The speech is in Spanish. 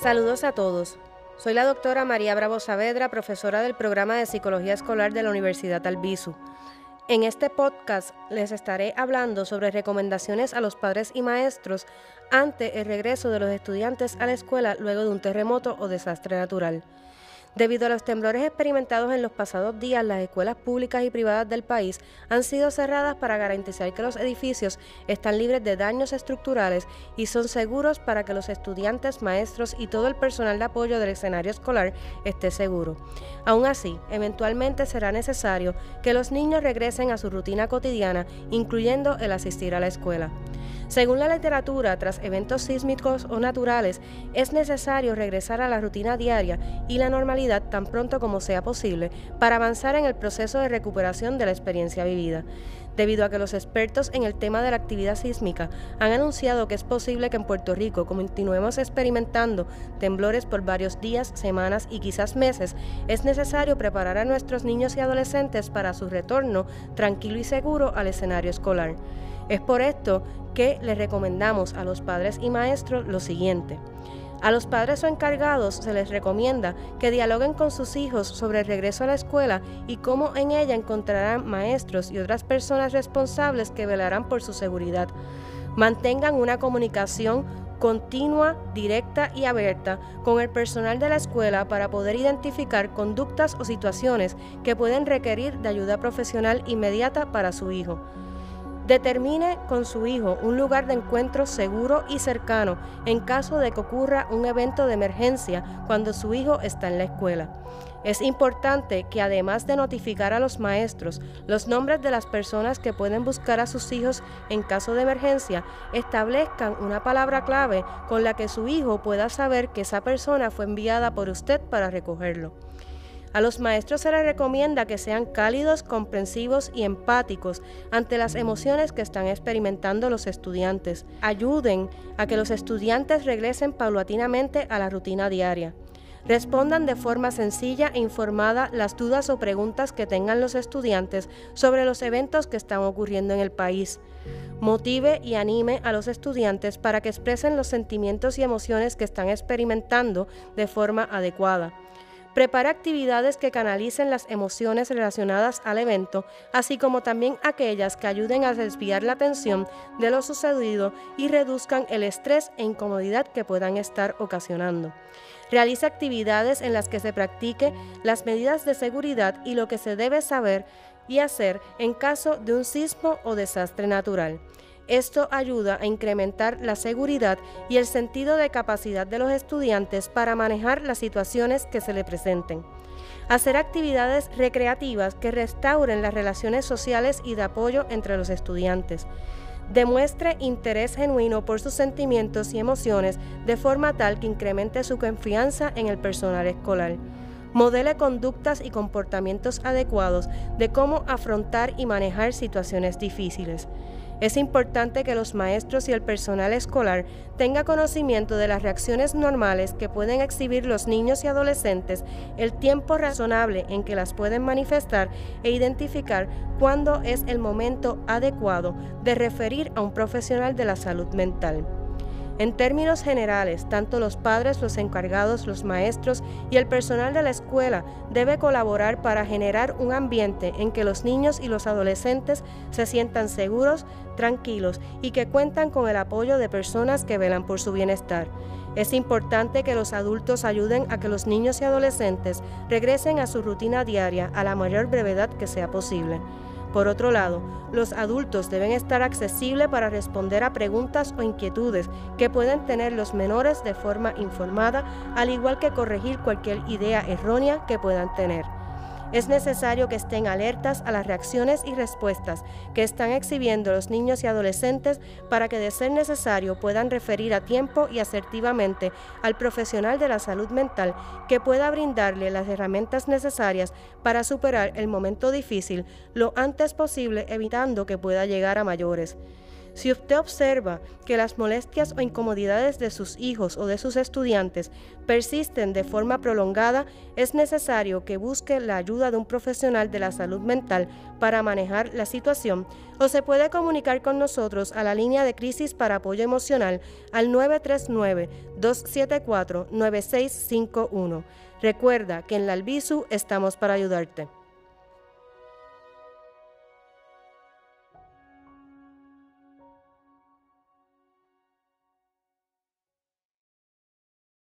Saludos a todos. Soy la doctora María Bravo Saavedra, profesora del programa de Psicología Escolar de la Universidad de Albizu. En este podcast les estaré hablando sobre recomendaciones a los padres y maestros ante el regreso de los estudiantes a la escuela luego de un terremoto o desastre natural. Debido a los temblores experimentados en los pasados días, las escuelas públicas y privadas del país han sido cerradas para garantizar que los edificios están libres de daños estructurales y son seguros para que los estudiantes, maestros y todo el personal de apoyo del escenario escolar esté seguro. Aún así, eventualmente será necesario que los niños regresen a su rutina cotidiana, incluyendo el asistir a la escuela. Según la literatura, tras eventos sísmicos o naturales, es necesario regresar a la rutina diaria y la normalidad tan pronto como sea posible para avanzar en el proceso de recuperación de la experiencia vivida. Debido a que los expertos en el tema de la actividad sísmica han anunciado que es posible que en Puerto Rico continuemos experimentando temblores por varios días, semanas y quizás meses, es necesario preparar a nuestros niños y adolescentes para su retorno tranquilo y seguro al escenario escolar. Es por esto que les recomendamos a los padres y maestros lo siguiente. A los padres o encargados se les recomienda que dialoguen con sus hijos sobre el regreso a la escuela y cómo en ella encontrarán maestros y otras personas responsables que velarán por su seguridad. Mantengan una comunicación continua, directa y abierta con el personal de la escuela para poder identificar conductas o situaciones que pueden requerir de ayuda profesional inmediata para su hijo. Determine con su hijo un lugar de encuentro seguro y cercano en caso de que ocurra un evento de emergencia cuando su hijo está en la escuela. Es importante que además de notificar a los maestros los nombres de las personas que pueden buscar a sus hijos en caso de emergencia, establezcan una palabra clave con la que su hijo pueda saber que esa persona fue enviada por usted para recogerlo. A los maestros se les recomienda que sean cálidos, comprensivos y empáticos ante las emociones que están experimentando los estudiantes. Ayuden a que los estudiantes regresen paulatinamente a la rutina diaria. Respondan de forma sencilla e informada las dudas o preguntas que tengan los estudiantes sobre los eventos que están ocurriendo en el país. Motive y anime a los estudiantes para que expresen los sentimientos y emociones que están experimentando de forma adecuada. Prepara actividades que canalicen las emociones relacionadas al evento, así como también aquellas que ayuden a desviar la atención de lo sucedido y reduzcan el estrés e incomodidad que puedan estar ocasionando. Realiza actividades en las que se practique las medidas de seguridad y lo que se debe saber y hacer en caso de un sismo o desastre natural. Esto ayuda a incrementar la seguridad y el sentido de capacidad de los estudiantes para manejar las situaciones que se les presenten. Hacer actividades recreativas que restauren las relaciones sociales y de apoyo entre los estudiantes. Demuestre interés genuino por sus sentimientos y emociones de forma tal que incremente su confianza en el personal escolar. Modele conductas y comportamientos adecuados de cómo afrontar y manejar situaciones difíciles. Es importante que los maestros y el personal escolar tengan conocimiento de las reacciones normales que pueden exhibir los niños y adolescentes, el tiempo razonable en que las pueden manifestar e identificar cuándo es el momento adecuado de referir a un profesional de la salud mental. En términos generales, tanto los padres, los encargados, los maestros y el personal de la escuela debe colaborar para generar un ambiente en que los niños y los adolescentes se sientan seguros, tranquilos y que cuentan con el apoyo de personas que velan por su bienestar. Es importante que los adultos ayuden a que los niños y adolescentes regresen a su rutina diaria a la mayor brevedad que sea posible. Por otro lado, los adultos deben estar accesibles para responder a preguntas o inquietudes que pueden tener los menores de forma informada, al igual que corregir cualquier idea errónea que puedan tener. Es necesario que estén alertas a las reacciones y respuestas que están exhibiendo los niños y adolescentes para que, de ser necesario, puedan referir a tiempo y asertivamente al profesional de la salud mental que pueda brindarle las herramientas necesarias para superar el momento difícil lo antes posible, evitando que pueda llegar a mayores. Si usted observa que las molestias o incomodidades de sus hijos o de sus estudiantes persisten de forma prolongada, es necesario que busque la ayuda de un profesional de la salud mental para manejar la situación, o se puede comunicar con nosotros a la línea de crisis para apoyo emocional al 939-274-9651. Recuerda que en la Albizu estamos para ayudarte.